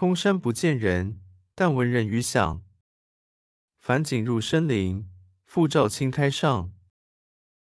空山不见人，但闻人语响。返景入深林，复照青苔上。